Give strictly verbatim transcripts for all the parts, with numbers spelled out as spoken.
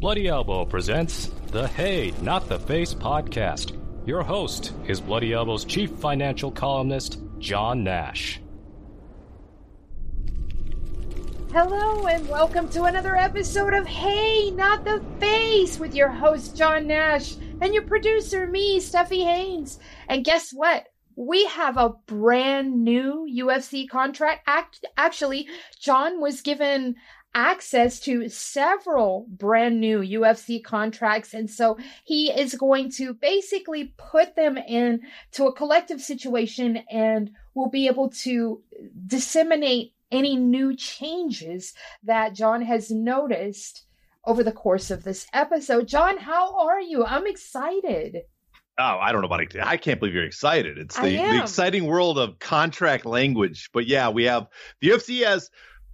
Bloody Elbow presents the Hey, Not the Face podcast. Your host is Bloody Elbow's chief financial columnist, John Nash. Hello and welcome to another episode of Hey, Not the Face with your host, John Nash, and your producer, me, Steffi Haynes. And guess what? We have a brand new U F C contract. Act- actually, John was given access to several brand new U F C contracts. And so he is going to basically put them in to a collective situation and will be able to disseminate any new changes that John has noticed over the course of this episode. John, how are you? I'm excited. Oh, I don't know about it. I can't believe you're excited. It's the, the exciting world of contract language. But yeah, we have the U F C has...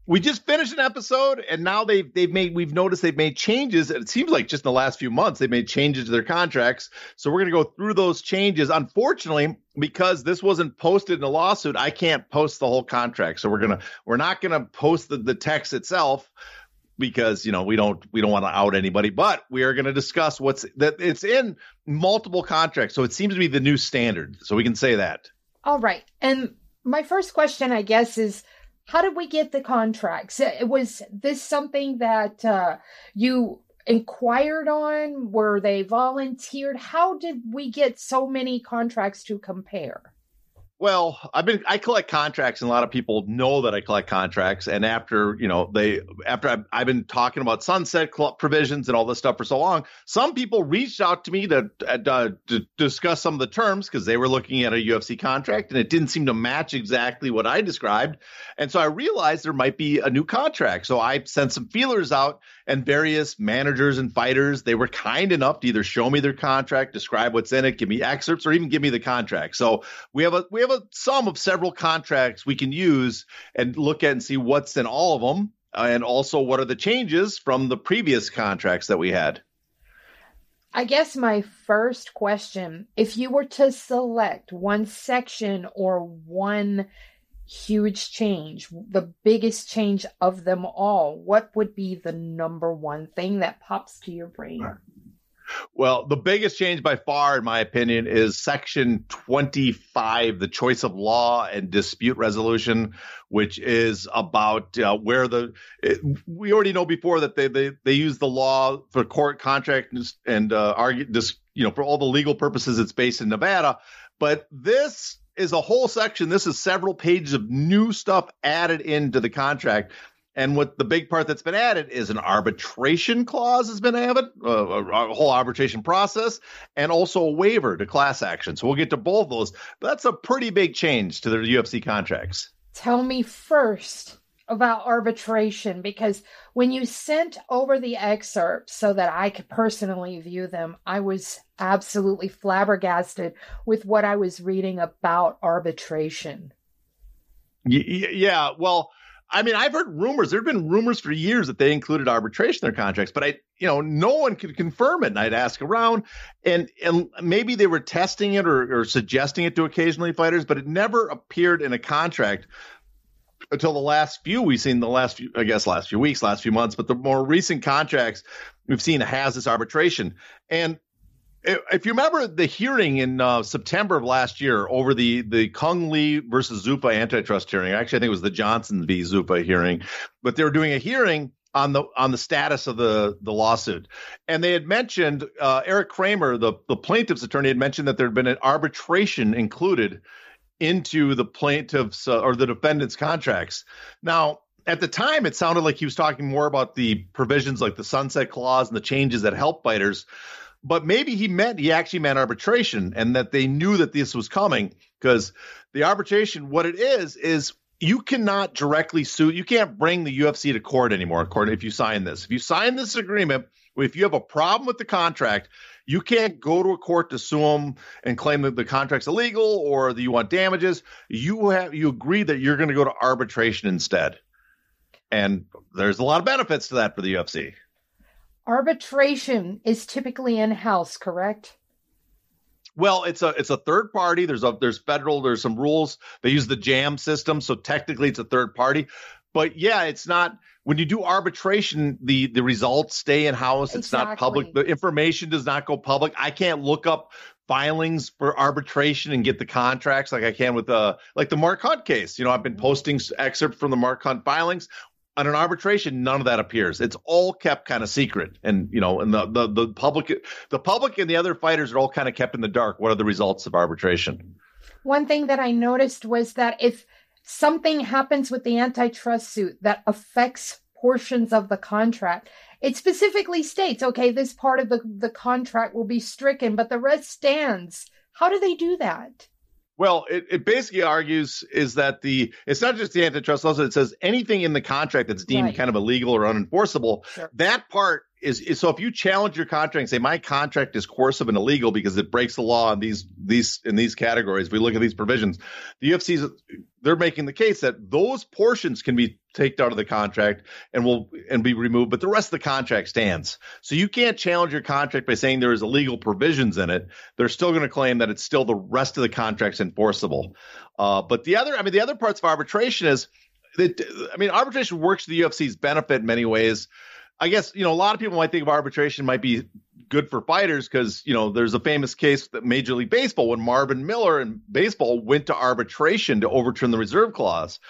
We just finished an episode, and now they've they've made we've noticed they've made changes. It seems like just in the last few months they've made changes to their contracts. So we're going to go through those changes. Unfortunately, because this wasn't posted in the lawsuit, I can't post the whole contract. So we're gonna we're not going to post the, the text itself because you know we don't we don't want to out anybody. But we are going to discuss what's that it's in multiple contracts. So it seems to be the new standard. So we can say that. All right. And my first question, I guess, is, how did we get the contracts? Was this something that uh, you inquired on? Were they volunteered? How did we get so many contracts to compare? Well, I've been I collect contracts, and a lot of people know that I collect contracts. And after you know they after I've, I've been talking about sunset club provisions and all this stuff for so long, some people reached out to me to, to, to discuss some of the terms because they were looking at a U F C contract and it didn't seem to match exactly what I described. And so I realized there might be a new contract. So I sent some feelers out, and various managers and fighters, they were kind enough to either show me their contract, describe what's in it, give me excerpts, or even give me the contract. So we have a we have a sum of several contracts we can use and look at and see what's in all of them. Uh, and also what are the changes from the previous contracts that we had? I guess my first question, if you were to select one section or one huge change, the biggest change of them all, what would be the number one thing that pops to your brain? Well, the biggest change by far, in my opinion, is Section twenty-five, the choice of law and dispute resolution, which is about uh, where the it, we already know before that they they, they use the law for court contracts and uh, argue this, you know, for all the legal purposes. It's based in Nevada, but this is a whole section. This is several pages of new stuff added into the contract. And what the big part that's been added is an arbitration clause has been added, uh, a, a whole arbitration process, and also a waiver to class action. So we'll get to both of those. But that's a pretty big change to their U F C contracts. Tell me first about arbitration, because when you sent over the excerpts so that I could personally view them, I was absolutely flabbergasted with what I was reading about arbitration. Y- yeah, well... I mean, I've heard rumors. There have been rumors for years that they included arbitration in their contracts, but I, you know, no one could confirm it. And I'd ask around, and and maybe they were testing it or, or suggesting it to occasionally fighters, but it never appeared in a contract until the last few we've seen the last few, I guess, last few weeks, last few months. But the more recent contracts we've seen has this arbitration. And if you remember the hearing in uh, September of last year over the, the Kung Lee versus Zuffa antitrust hearing, actually, I think it was the Johnson v. Zuffa hearing, but they were doing a hearing on the on the status of the, the lawsuit. And they had mentioned, uh, Eric Kramer, the, the plaintiff's attorney, had mentioned that there had been an arbitration included into the plaintiff's uh, or the defendant's contracts. Now, at the time, it sounded like he was talking more about the provisions like the sunset clause and the changes that help fighters. But maybe he meant he actually meant arbitration, and that they knew that this was coming, because the arbitration, what it is, is you cannot directly sue. You can't bring the U F C to court anymore, according if you sign this. If you sign this agreement, if you have a problem with the contract, you can't go to a court to sue them and claim that the contract's illegal or that you want damages. You have you agree that you're going to go to arbitration instead. And there's a lot of benefits to that for the U F C. Arbitration is typically in-house, correct? Well, it's a it's a third party. There's a there's federal. There's some rules. They use the JAM system, so technically it's a third party. But yeah, it's not, when you do arbitration, the, the results stay in house. It's exactly. not public. The information does not go public. I can't look up filings for arbitration and get the contracts like I can with uh like the Mark Hunt case. You know, I've been posting excerpts from the Mark Hunt filings. On an arbitration, none of that appears. It's all kept kind of secret. And, you know, and the, the, the public, the public and the other fighters are all kind of kept in the dark. What are the results of arbitration? One thing that I noticed was that if something happens with the antitrust suit that affects portions of the contract, it specifically states, okay, this part of the, the contract will be stricken, but the rest stands. How do they do that? Well, it, it basically argues is that the it's not just the antitrust laws. It says anything in the contract that's deemed right. kind of illegal or unenforceable, sure. that part is, is so if you challenge your contract and say my contract is coercive and illegal because it breaks the law in these these in these categories, we look at these provisions. The U F C's they're making the case that those portions can be taken out of the contract and will and be removed, but the rest of the contract stands. So you can't challenge your contract by saying there is illegal provisions in it. They're still going to claim that it's still the rest of the contract's enforceable. Uh, but the other, I mean, the other parts of arbitration is that, I mean, arbitration works to the U F C's benefit in many ways. I guess, you know, a lot of people might think of arbitration might be good for fighters because, you know, there's a famous case that Major League Baseball, when Marvin Miller in baseball went to arbitration to overturn the reserve clause.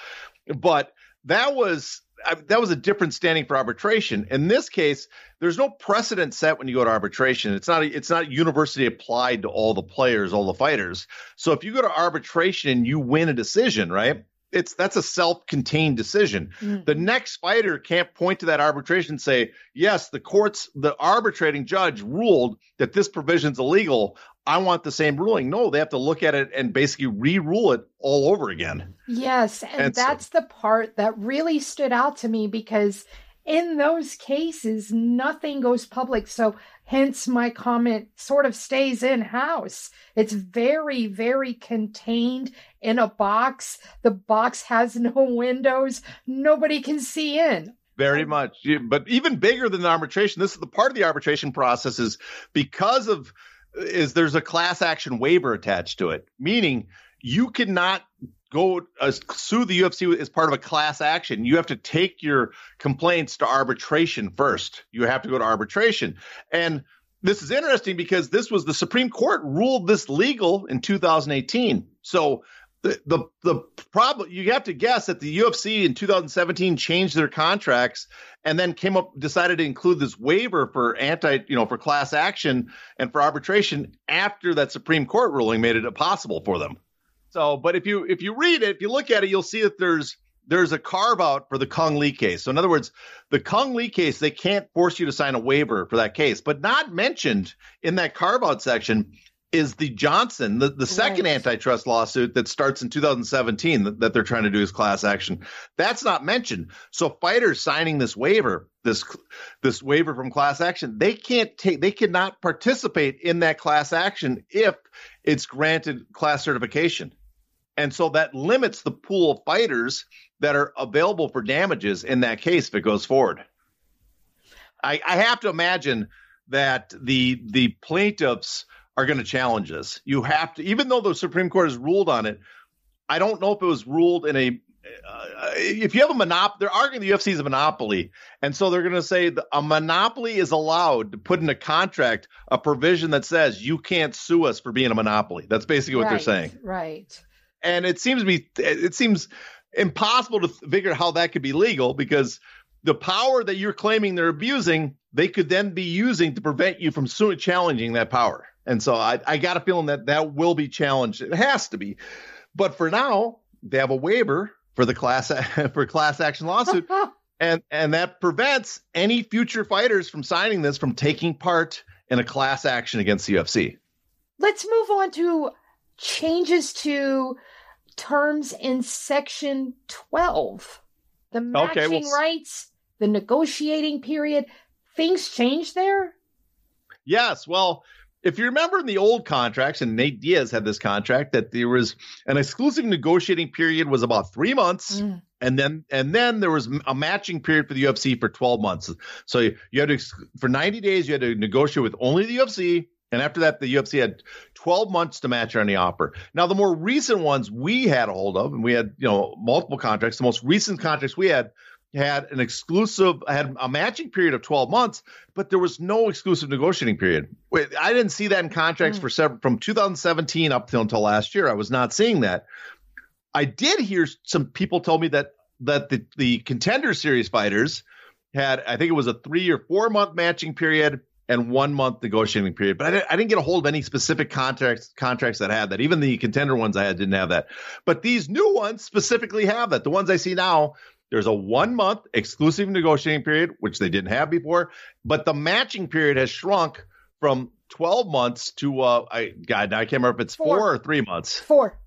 But that was that was a different standing for arbitration. In this case, there's no precedent set when you go to arbitration. It's not it's not universally applied to all the players, all the fighters. So if you go to arbitration and you win a decision, right? It's that's a self-contained decision. Mm. The next fighter can't point to that arbitration and say, yes, the courts, the arbitrating judge ruled that this provision's illegal. I want the same ruling. No, they have to look at it and basically re-rule it all over again. Yes. And, and that's so. the part that really stood out to me, because in those cases, nothing goes public. So hence my comment sort of stays in-house. It's very, very contained in a box. The box has no windows. Nobody can see in. Very much. But even bigger than the arbitration, this is the part of the arbitration process is because of is there's a class action waiver attached to it, meaning you cannot go uh, sue the U F C as part of a class action. You have to take your complaints to arbitration first. You have to go to arbitration. And this is interesting because this was the Supreme Court ruled this legal in two thousand eighteen. So the the, the problem, you have to guess that the U F C in two thousand seventeen changed their contracts and then came up, decided to include this waiver for anti, you know, for class action and for arbitration after that Supreme Court ruling made it impossible for them. So, but if you if you read it, if you look at it, you'll see that there's there's a carve out for the Kung Lee case. So in other words, the Kung Lee case, they can't force you to sign a waiver for that case. But not mentioned in that carve out section is the Johnson, the, the second right. antitrust lawsuit that starts in two thousand seventeen that, that they're trying to do as class action. That's not mentioned. So fighters signing this waiver, this this waiver from class action, they can't take they cannot participate in that class action if it's granted class certification. And so that limits the pool of fighters that are available for damages in that case if it goes forward. I, I have to imagine that the the plaintiffs are going to challenge this. You have to, even though the Supreme Court has ruled on it, I don't know if it was ruled in a, uh, if you have a monopoly, they're arguing the U F C is a monopoly. And so they're going to say the, a monopoly is allowed to put in a contract a provision that says you can't sue us for being a monopoly. That's basically what right, they're saying. Right. And it seems to me, it seems impossible to figure out how that could be legal, because the power that you're claiming they're abusing, they could then be using to prevent you from suing, challenging that power. And so I, I got a feeling that that will be challenged. It has to be. But for now, they have a waiver for the class for class action lawsuit, and and that prevents any future fighters from signing this from taking part in a class action against the U F C. Let's move on to changes to terms in Section twelve, the matching okay, well, rights, the negotiating period. Things change there? Yes. Well, if you remember in the old contracts, and Nate Diaz had this contract, that there was an exclusive negotiating period was about three months. Mm. And then and then there was a matching period for the U F C for twelve months. So you, you had to, for ninety days, you had to negotiate with only the U F C. And after that, the U F C had twelve months to match on the offer. Now, the more recent ones we had a hold of, and we had, you know, multiple contracts. The most recent contracts we had had an exclusive, had a matching period of twelve months, but there was no exclusive negotiating period. I didn't see that in contracts mm. for several, from two thousand seventeen up till, until last year. I was not seeing that. I did hear some people tell me that that the, the Contender Series fighters had, I think it was a three or four month matching period and one month negotiating period. But I didn't, I didn't get a hold of any specific contracts contracts that had that. Even the contender ones I had didn't have that. But these new ones specifically have that. The ones I see now, there's a one month exclusive negotiating period, which they didn't have before. But the matching period has shrunk from twelve months to, uh, I God, I can't remember if it's four, four or three months. Four.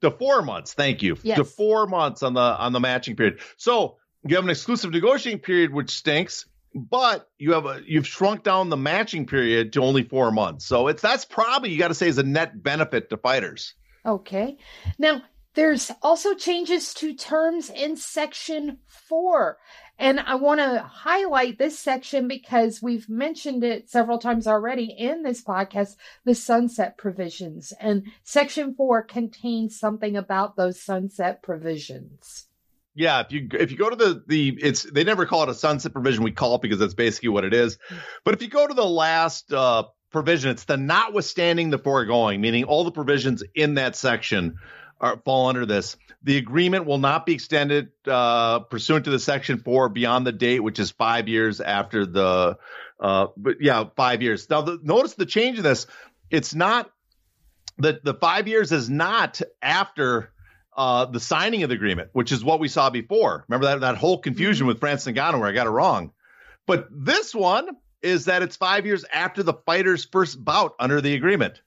To four months. Thank you. Yes. To four months on the on the matching period. So you have an exclusive negotiating period, which stinks. But you have a, you've shrunk down the matching period to only four months. So it's that's probably, you got to say, is a net benefit to fighters. Okay. Now, there's also changes to terms in Section four. And I want to highlight this section because we've mentioned it several times already in this podcast, the sunset provisions. And Section four contains something about those sunset provisions. Yeah, if you if you go to the the it's they never call it a sunset provision. We call it because that's basically what it is. But if you go to the last uh, provision, it's the notwithstanding the foregoing, meaning all the provisions in that section are fall under this. The agreement will not be extended uh, pursuant to the Section four beyond the date, which is five years after the. Uh, but yeah, five years. Now, the, notice the change in this. It's not that the five years is not after. Uh, the signing of the agreement, which is what we saw before. Remember that that whole confusion mm-hmm. with Francis Ngannou where I got it wrong. But this one is that it's five years after the fighter's first bout under the agreement.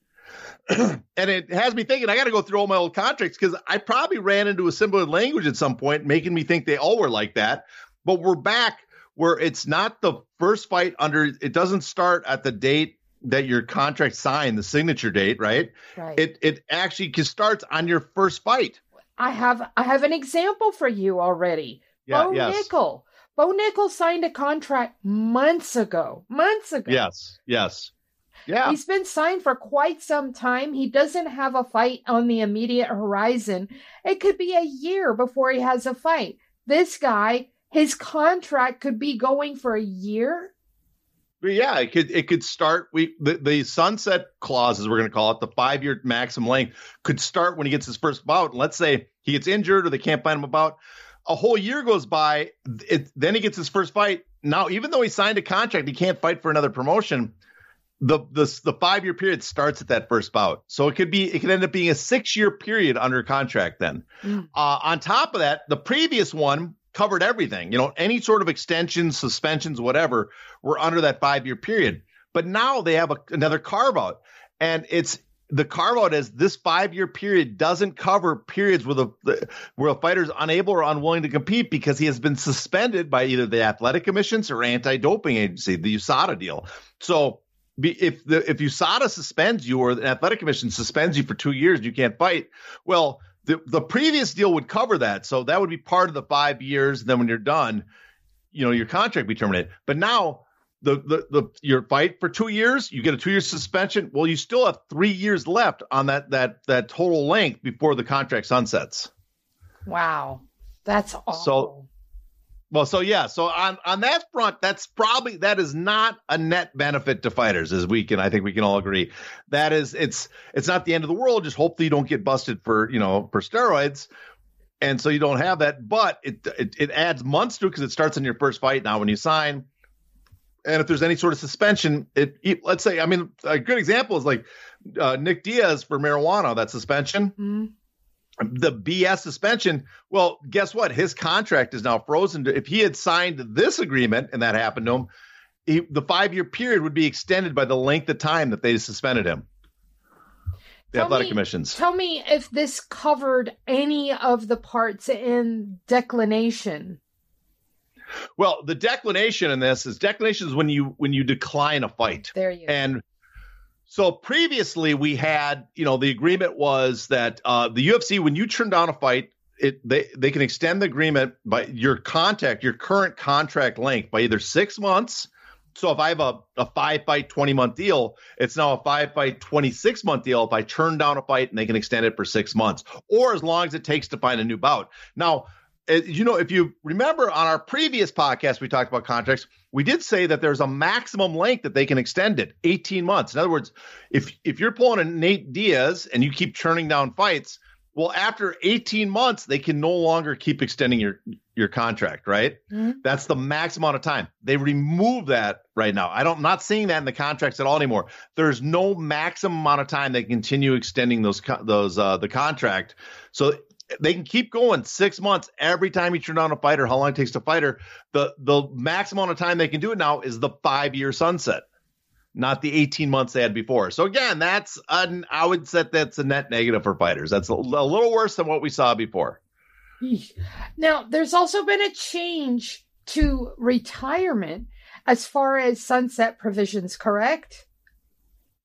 And it has me thinking, I got to go through all my old contracts because I probably ran into a similar language at some point, making me think they all were like that. But we're back where it's not the first fight under, it doesn't start at the date that your contract signed, the signature date, right? right. It It actually starts on your first fight. I have I have an example for you already. Yeah, Bo yes. Nickel. Bo Nickel signed a contract months ago. Months ago. Yes, yes. Yeah. He's been signed for quite some time. He doesn't have a fight on the immediate horizon. It could be a year before he has a fight. This guy, his contract could be going for a year. Yeah, it could it could start we the, the sunset clause, as we're going to call it, the five-year maximum length, could start when he gets his first bout. And let's say he gets injured or they can't find him a bout. A whole year goes by, it, then he gets his first fight. Now, even though he signed a contract, he can't fight for another promotion. The the, the five-year period starts at that first bout. So it could be it could end up being a six-year period under contract then. Mm. Uh, on top of that, the previous one covered everything, you know, any sort of extensions, suspensions, whatever, were under that five-year period. But now they have a, another carve-out, and it's the carve-out is this five-year period doesn't cover periods where the where a fighter is unable or unwilling to compete because he has been suspended by either the athletic commissions or anti-doping agency, the U S A D A deal. So if the if U S A D A suspends you or the athletic commission suspends you for two years, you can't fight. Well. The the previous deal would cover that. So that would be part of the five years. Then when you're done, you know, your contract be terminated. But now the, the, the your fight for two years, you get a two year suspension. Well, you still have three years left on that that that total length before the contract sunsets. Wow. That's awful. So well, so yeah, so on, on that front, that's probably that is not a net benefit to fighters, as we can I think we can all agree. That is it's it's not the end of the world. Just hopefully you don't get busted for, you know, for steroids. And so you don't have that. But it it, it adds months to it because it starts in your first fight now when you sign. And if there's any sort of suspension, it, it let's say I mean, a good example is like uh, Nick Diaz for marijuana, that suspension. Mm-hmm. The B S suspension. Well, guess what? His contract is now frozen. If he had signed this agreement and that happened to him, he, the five-year period would be extended by the length of time that they suspended him. The tell athletic me, commissions. Tell me if this covered any of the parts in declination. Well, the declination in this is declination is when you when you decline a fight. There you go. And so previously we had, you know, the agreement was that uh, the U F C, when you turn down a fight, it they, they can extend the agreement by your contract, your current contract length by either six months So if I have a, a five-fight, twenty-month deal, it's now a five-fight, twenty-six-month deal if I turn down a fight and they can extend it for six months or as long as it takes to find a new bout. Now, you know, if you remember on our previous podcast, we talked about contracts. We did say that there's a maximum length that they can extend it, eighteen months. In other words, if if you're pulling a Nate Diaz and you keep turning down fights, well, after eighteen months, they can no longer keep extending your, your contract, right? Mm-hmm. That's the max amount of time. They remove that right now. I don't, I'm not seeing that in the contracts at all anymore. There's no maximum amount of time they continue extending those those uh, the contract. So they can keep going six months every time you turn down a fighter, how long it takes to fighter. The the max amount of time they can do it now is the five-year sunset, not the eighteen months they had before. So again, that's an, I would say that's a net negative for fighters. That's a, a little worse than what we saw before. Now, there's also been a change to retirement as far as sunset provisions, correct?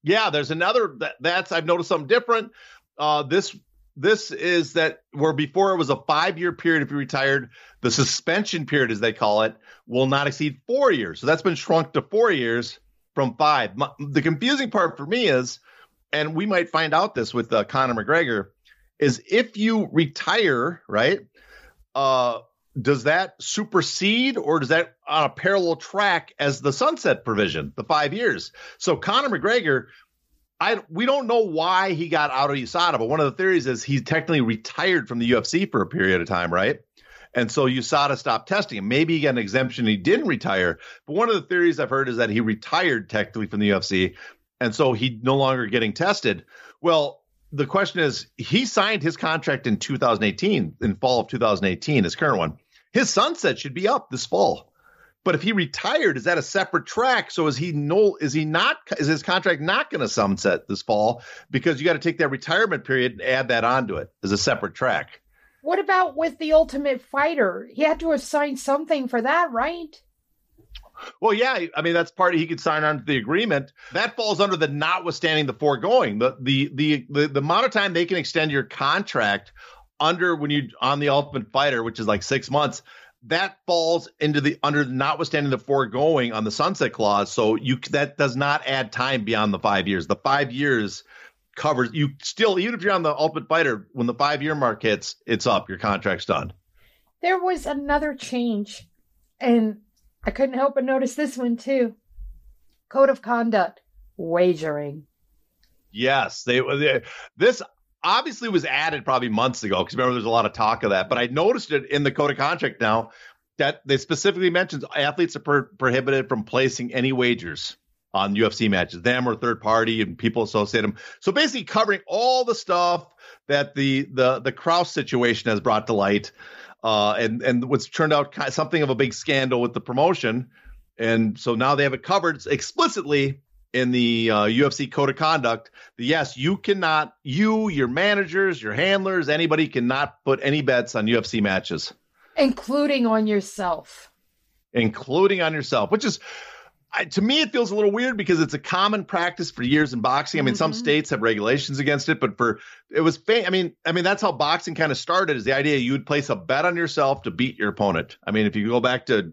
Yeah, there's another, that, that's, I've noticed something different. Uh, this This is that where before it was a five-year period if you retired, the suspension period, as they call it, will not exceed four years. So that's been shrunk to four years from five. My, the confusing part for me is, and we might find out this with uh, Conor McGregor, is if you retire, right, uh, does that supersede or does that on a parallel track as the sunset provision, the five years? So Conor McGregor – I we don't know why he got out of U S A D A, but one of the theories is he technically retired from the U F C for a period of time, right? And so U S A D A stopped testing him. Maybe he got an exemption. He didn't retire. But one of the theories I've heard is that he retired technically from the U F C, and so he's no longer getting tested. Well, the question is, he signed his contract in two thousand eighteen, in fall of two thousand eighteen, his current one. His sunset should be up this fall. But if he retired, is that a separate track? So is he no? Is he not? Is his contract not going to sunset this fall? Because you got to take that retirement period and add that onto it as a separate track. What about with the Ultimate Fighter? He had to have signed something for that, right? Well, yeah. I mean, that's part of, he could sign on to the agreement that falls under the notwithstanding the foregoing. The the the the, the amount of time they can extend your contract under when you on the Ultimate Fighter, which is like six months. That falls into the under notwithstanding the foregoing on the sunset clause. So you that does not add time beyond the five years. The five years covers you still, even if you're on the Ultimate Fighter, when the five year mark hits, it's up. Your contract's done. There was another change, and I couldn't help but notice this one too. Code of conduct, wagering. Yes, they, they this. obviously was added probably months ago because remember there's a lot of talk of that, but I noticed it in the code of contract now that they specifically mentions athletes are per- prohibited from placing any wagers on U F C matches, them or third party and people associate them. So basically covering all the stuff that the, the, the Krause situation has brought to light uh, and, and what's turned out something of a big scandal with the promotion. And so now they have it covered explicitly in the uh, U F C code of conduct, the yes, you cannot, you, your managers, your handlers, anybody cannot put any bets on U F C matches. Including on yourself. Including on yourself, which is, I, to me, it feels a little weird because it's a common practice for years in boxing. I mean, mm-hmm. some states have regulations against it, but for, it was, I mean, I mean, that's how boxing kind of started, is the idea you would place a bet on yourself to beat your opponent. I mean, if you go back to,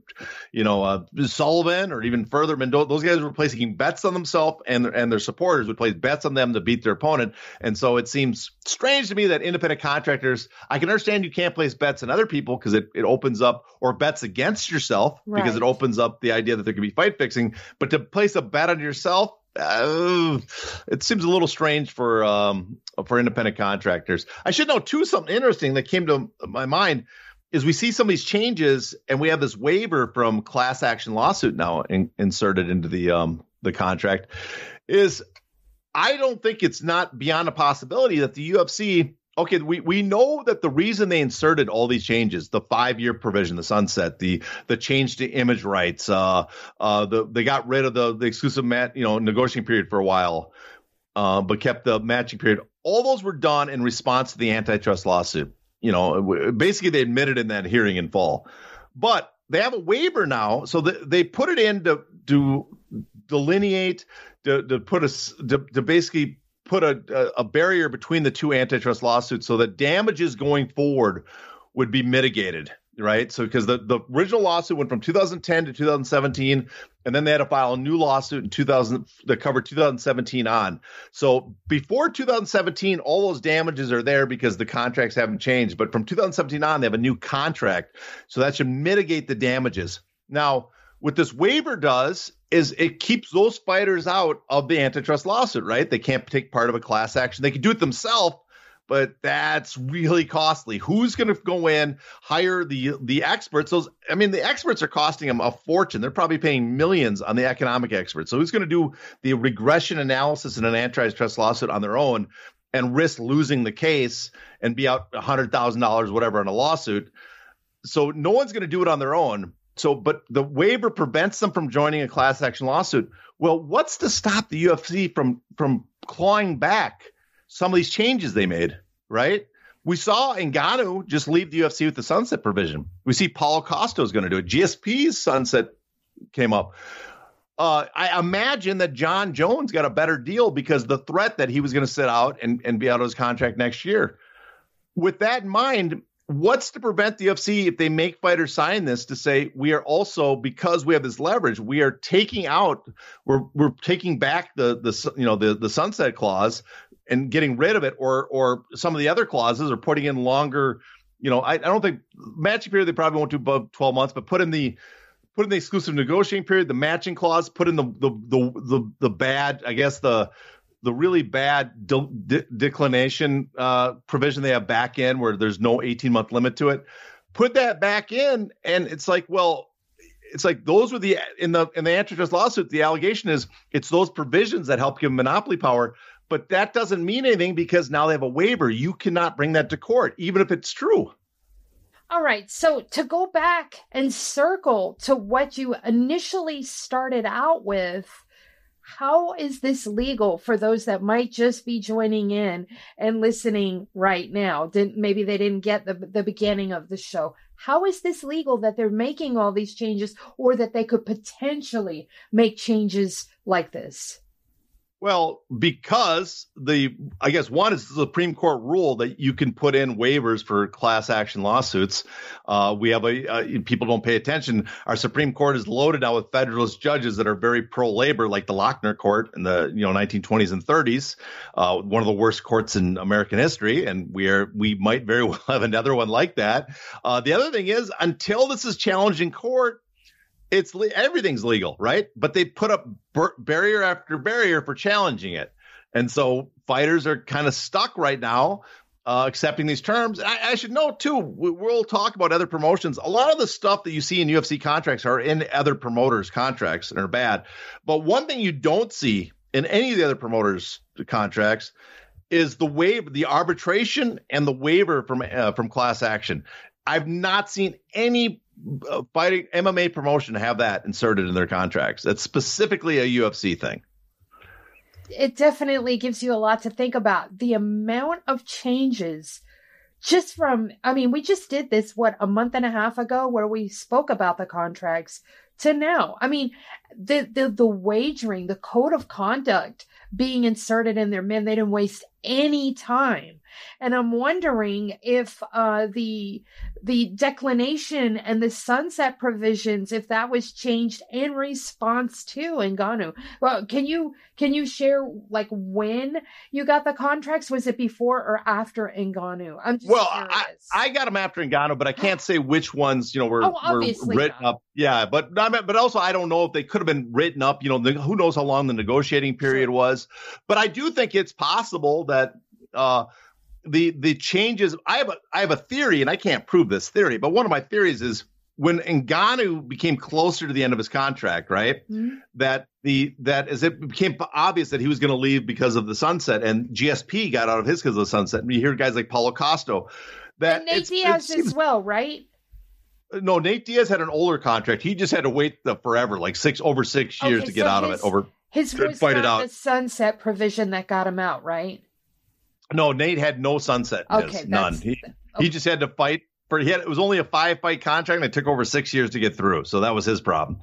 you know, uh, Sullivan or even further, Mendoza, those guys were placing bets on themselves and, and their supporters would place bets on them to beat their opponent. And so it seems strange to me that independent contractors, I can understand you can't place bets on other people because it, it opens up, or bets against yourself, right, because it opens up the idea that there could be fight fixing. But to place a bet on yourself, uh, it seems a little strange for um, for independent contractors. I should know, too, something interesting that came to my mind is we see some of these changes and we have this waiver from class action lawsuit now in, inserted into the um, the contract. Is I don't think it's not beyond a possibility that the U F C – okay, we, we know that the reason they inserted all these changes, the five-year provision, the sunset, the the change to image rights, uh, uh, the, they got rid of the, the exclusive mat, you know, negotiating period for a while, uh, but kept the matching period. All those were done in response to the antitrust lawsuit. You know, basically they admitted in that hearing in fall. But they have a waiver now, so the, they put it in to, to delineate, to, to put a to, to basically – put a, a barrier between the two antitrust lawsuits so that damages going forward would be mitigated right? So because the, the original lawsuit went from two thousand ten to two thousand seventeen, and then they had to file a new lawsuit in two thousand that covered two thousand seventeen on. So before two thousand seventeen, all those damages are there because the contracts haven't changed. But from two thousand seventeen on, they have a new contract. So that should mitigate the damages. Now, what this waiver does is it keeps those fighters out of the antitrust lawsuit, right? They can't take part of a class action. They can do it themselves, but that's really costly. Who's going to go in, hire the the experts? Those, I mean, the experts are costing them a fortune. They're probably paying millions on the economic experts. So who's going to do the regression analysis in an antitrust lawsuit on their own and risk losing the case and be out one hundred thousand dollars, whatever, in a lawsuit? So no one's going to do it on their own. So, but the waiver prevents them from joining a class action lawsuit. Well, what's to stop the U F C from from clawing back some of these changes they made, right? We saw Ngannou just leave the U F C with the sunset provision. We see Paulo Costa is going to do it. G S P's sunset came up. Uh, I imagine that John Jones got a better deal because the threat that he was going to sit out and, and be out of his contract next year. With that in mind, what's to prevent the U F C, if they make fighters sign this, to say we are also, because we have this leverage, we are taking out, we're we're taking back the the you know the the sunset clause and getting rid of it, or or some of the other clauses, or putting in longer, you know, I, I don't think matching period they probably won't do above twelve months, but put in the put in the exclusive negotiating period, the matching clause, put in the the the the, the bad, I guess the the really bad de- de- declination uh, provision they have back in where there's no eighteen month limit to it. Put that back in, and it's like, well, it's like those were the in the in the antitrust lawsuit. The allegation is it's those provisions that help give monopoly power. But that doesn't mean anything because now they have a waiver. You cannot bring that to court, even if it's true. All right. So to go back and circle to what you initially started out with, how is this legal for those that might just be joining in and listening right now? Didn't, maybe they didn't get the, the beginning of the show. How is this legal that they're making all these changes, or that they could potentially make changes like this? Well, because the, I guess one is the Supreme Court rule that you can put in waivers for class action lawsuits. Uh, we have a, uh, people don't pay attention. Our Supreme Court is loaded now with federalist judges that are very pro-labor, like the Lochner Court in the you know nineteen twenties and thirties, uh, one of the worst courts in American history. And we are we might very well have another one like that. Uh, the other thing is, until this is challenged in court, It's everything's legal, right? But they put up bar- barrier after barrier for challenging it. And so fighters are kind of stuck right now uh, accepting these terms. I, I should note, too, we, we'll talk about other promotions. A lot of the stuff that you see in U F C contracts are in other promoters' contracts and are bad. But one thing you don't see in any of the other promoters' contracts is the waiver, the arbitration and the waiver from uh, from class action. I've not seen any fighting M M A promotion have that inserted in their contracts. That's specifically a U F C thing. It definitely gives you a lot to think about. The amount of changes just from, I mean, we just did this, what, a month and a half ago where we spoke about the contracts to now. I mean, the, the, the wagering, the code of conduct being inserted in there, man, they didn't waste any time. And I'm wondering if uh, the the declination and the sunset provisions, if that was changed in response to Ngannou. Well, can you can you share like when you got the contracts? Was it before or after Ngannou? I'm just well, curious. I, I got them after Ngannou, but I can't say which ones you know were, oh, were written not. up. Yeah, but but also I don't know if they could have been written up. You know, the, who knows how long the negotiating period sure. was. But I do think it's possible that. Uh, The the changes, I have a I have a theory, and I can't prove this theory, but one of my theories is when Ngannou became closer to the end of his contract, right? Mm-hmm. That the that as it became obvious that he was going to leave because of the sunset, and G S P got out of his because of the sunset. You hear guys like Paulo Costa, that and Nate Diaz it seems, as well, right? No, Nate Diaz had an older contract. He just had to wait the forever, like six over six years okay, to get so out his, of it. Over his was fight it out. The sunset provision that got him out, right? No, Nate had no sunset. In okay, his, none. He, okay. he just had to fight for. He had it was only a five fight contract, and it took over six years to get through. So that was his problem.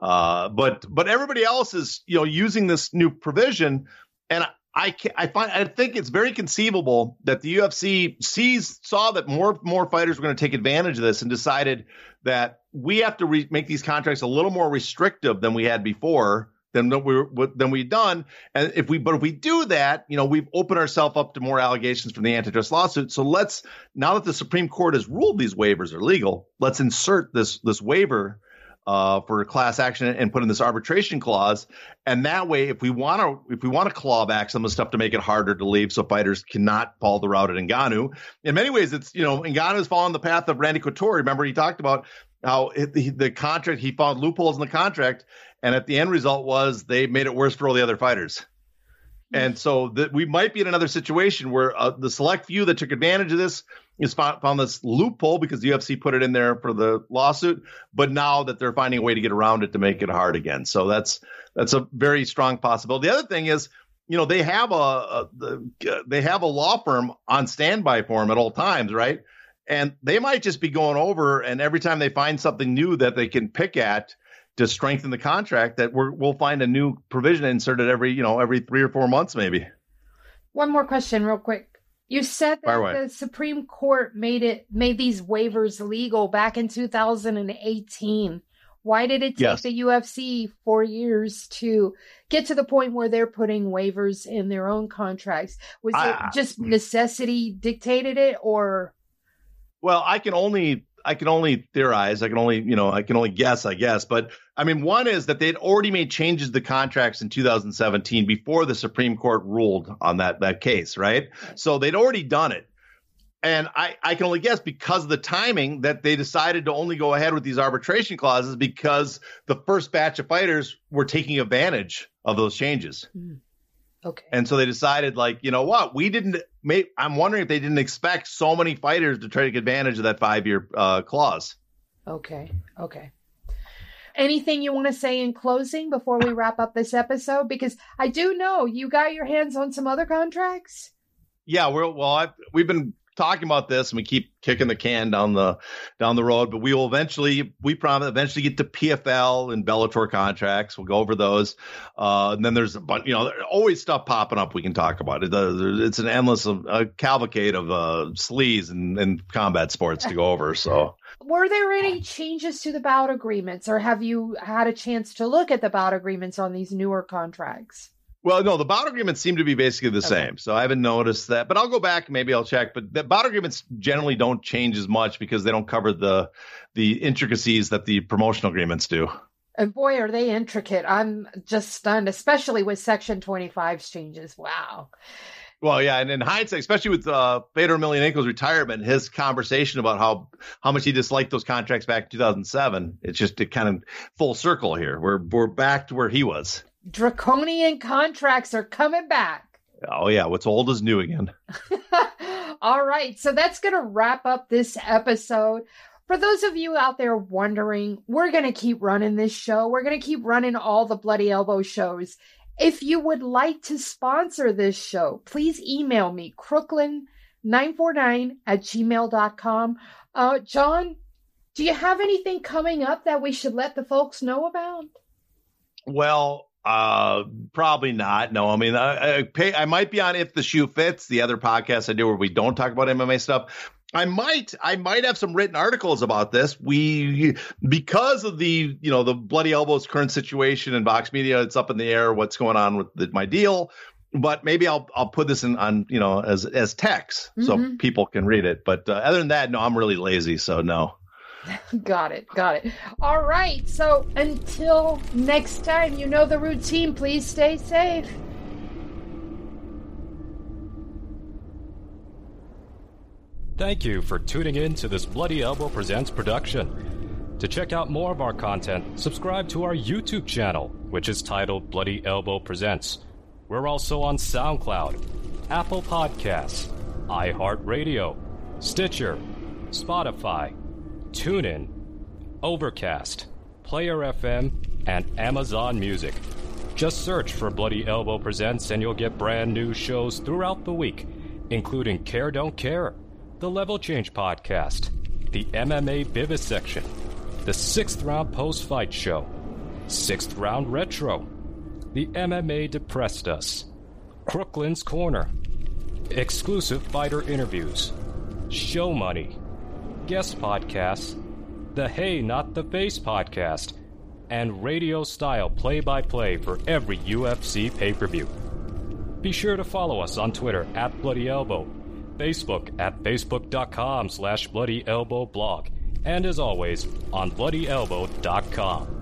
Uh, but but everybody else is you know using this new provision, and I can, I find I think it's very conceivable that the U F C sees saw that more more fighters were going to take advantage of this and decided that we have to re- make these contracts a little more restrictive than we had before than we than we'd done. And if we but if we do that, you know, we've opened ourselves up to more allegations from the antitrust lawsuit. So let's, now that the Supreme Court has ruled these waivers are legal, let's insert this this waiver Uh, for class action and put in this arbitration clause. And that way, if we want to if we want to claw back some of the stuff to make it harder to leave so fighters cannot follow the route at Ngannou. In many ways, it's, you know, Ngannou's following the path of Randy Couture. Remember, he talked about how it, the, the contract, he found loopholes in the contract. And at the end result was they made it worse for all the other fighters. And so that we might be in another situation where uh, the select few that took advantage of this is found, found this loophole because the U F C put it in there for the lawsuit. But now that they're finding a way to get around it to make it hard again. So that's that's a very strong possibility. The other thing is, you know, they have a, a they have a law firm on standby for them at all times. Right. And they might just be going over, and every time they find something new that they can pick at to strengthen the contract, that we're, we'll find a new provision inserted every, you know, every three or four months, maybe. One more question real quick. You said that the Supreme Court made it, made these waivers legal back in two thousand eighteen. Why did it take yes. the U F C four years to get to the point where they're putting waivers in their own contracts? Was I, it just necessity dictated it, or? Well, I can only I can only theorize. I can only, you know, I can only guess, I guess. But I mean, one is that they'd already made changes to the contracts in two thousand seventeen before the Supreme Court ruled on that, that case. Right. So they'd already done it. And I, I can only guess because of the timing that they decided to only go ahead with these arbitration clauses because the first batch of fighters were taking advantage of those changes. Mm. Okay. And so they decided, like, you know what, we didn't make, I'm wondering if they didn't expect so many fighters to try to take advantage of that five year uh, clause. Okay. Okay. Anything you want to say in closing before we wrap up this episode? Because I do know you got your hands on some other contracts. Yeah. We're, well, I've, we've been talking about this and we keep kicking the can down the, down the road, but we will eventually, we promise eventually get to P F L and Bellator contracts. We'll go over those. Uh, and then there's a bunch, you know, always stuff popping up. We can talk about it. It's an endless uh, cavalcade of uh, sleaze and, and combat sports to go over. So were there any changes to the bout agreements, or have you had a chance to look at the bout agreements on these newer contracts? Well, no, the bout agreements seem to be basically the okay. same. So I haven't noticed that, but I'll go back. Maybe I'll check. But the bout agreements generally don't change as much because they don't cover the the intricacies that the promotional agreements do. And boy, are they intricate. I'm just stunned, especially with Section twenty-five's changes. Wow. Well, yeah. And in hindsight, especially with uh, Fedor Emelianenko's retirement, his conversation about how how much he disliked those contracts back in two thousand seven. It's just a kind of full circle here. We're, we're back to where he was. Draconian contracts are coming back. Oh, yeah. What's old is new again. All right. So that's going to wrap up this episode. For those of you out there wondering, we're going to keep running this show. We're going to keep running all the Bloody Elbow shows. If you would like to sponsor this show, please email me, crooklyn nine four nine at gmail dot com. Uh, John, do you have anything coming up that we should let the folks know about? Well, uh probably not. No, I mean, I, I pay I might be on If the Shoe Fits, the other podcast I do where we don't talk about M M A stuff. I might I might have some written articles about this. We, because of the, you know, the Bloody Elbow's current situation in Vox Media, it's up in the air what's going on with the, my deal. But maybe I'll I'll put this in on, you know, as as text mm-hmm. so people can read it. But uh, other than that, no, I'm really lazy, so no. Got it. Got it. All right. So until next time, you know the routine. Please stay safe. Thank you for tuning in to this Bloody Elbow Presents production. To check out more of our content, subscribe to our YouTube channel, which is titled Bloody Elbow Presents. We're also on SoundCloud, Apple Podcasts, iHeartRadio, Stitcher, Spotify, TuneIn, Overcast, Player F M, and Amazon Music. Just search for Bloody Elbow Presents and you'll get brand new shows throughout the week, including Care Don't Care, the Level Change Podcast, the M M A Bivis Section, the Sixth Round Post Fight Show, Sixth Round Retro, the M M A Depressed Us, Crooklyn's Corner, exclusive fighter interviews, Show Money, guest podcasts, the Hey, Not the Face podcast, and radio-style play-by-play for every U F C pay-per-view. Be sure to follow us on Twitter at Bloody Elbow, Facebook at facebook.com slash Bloody Elbow blog, and as always, on bloody elbow dot com.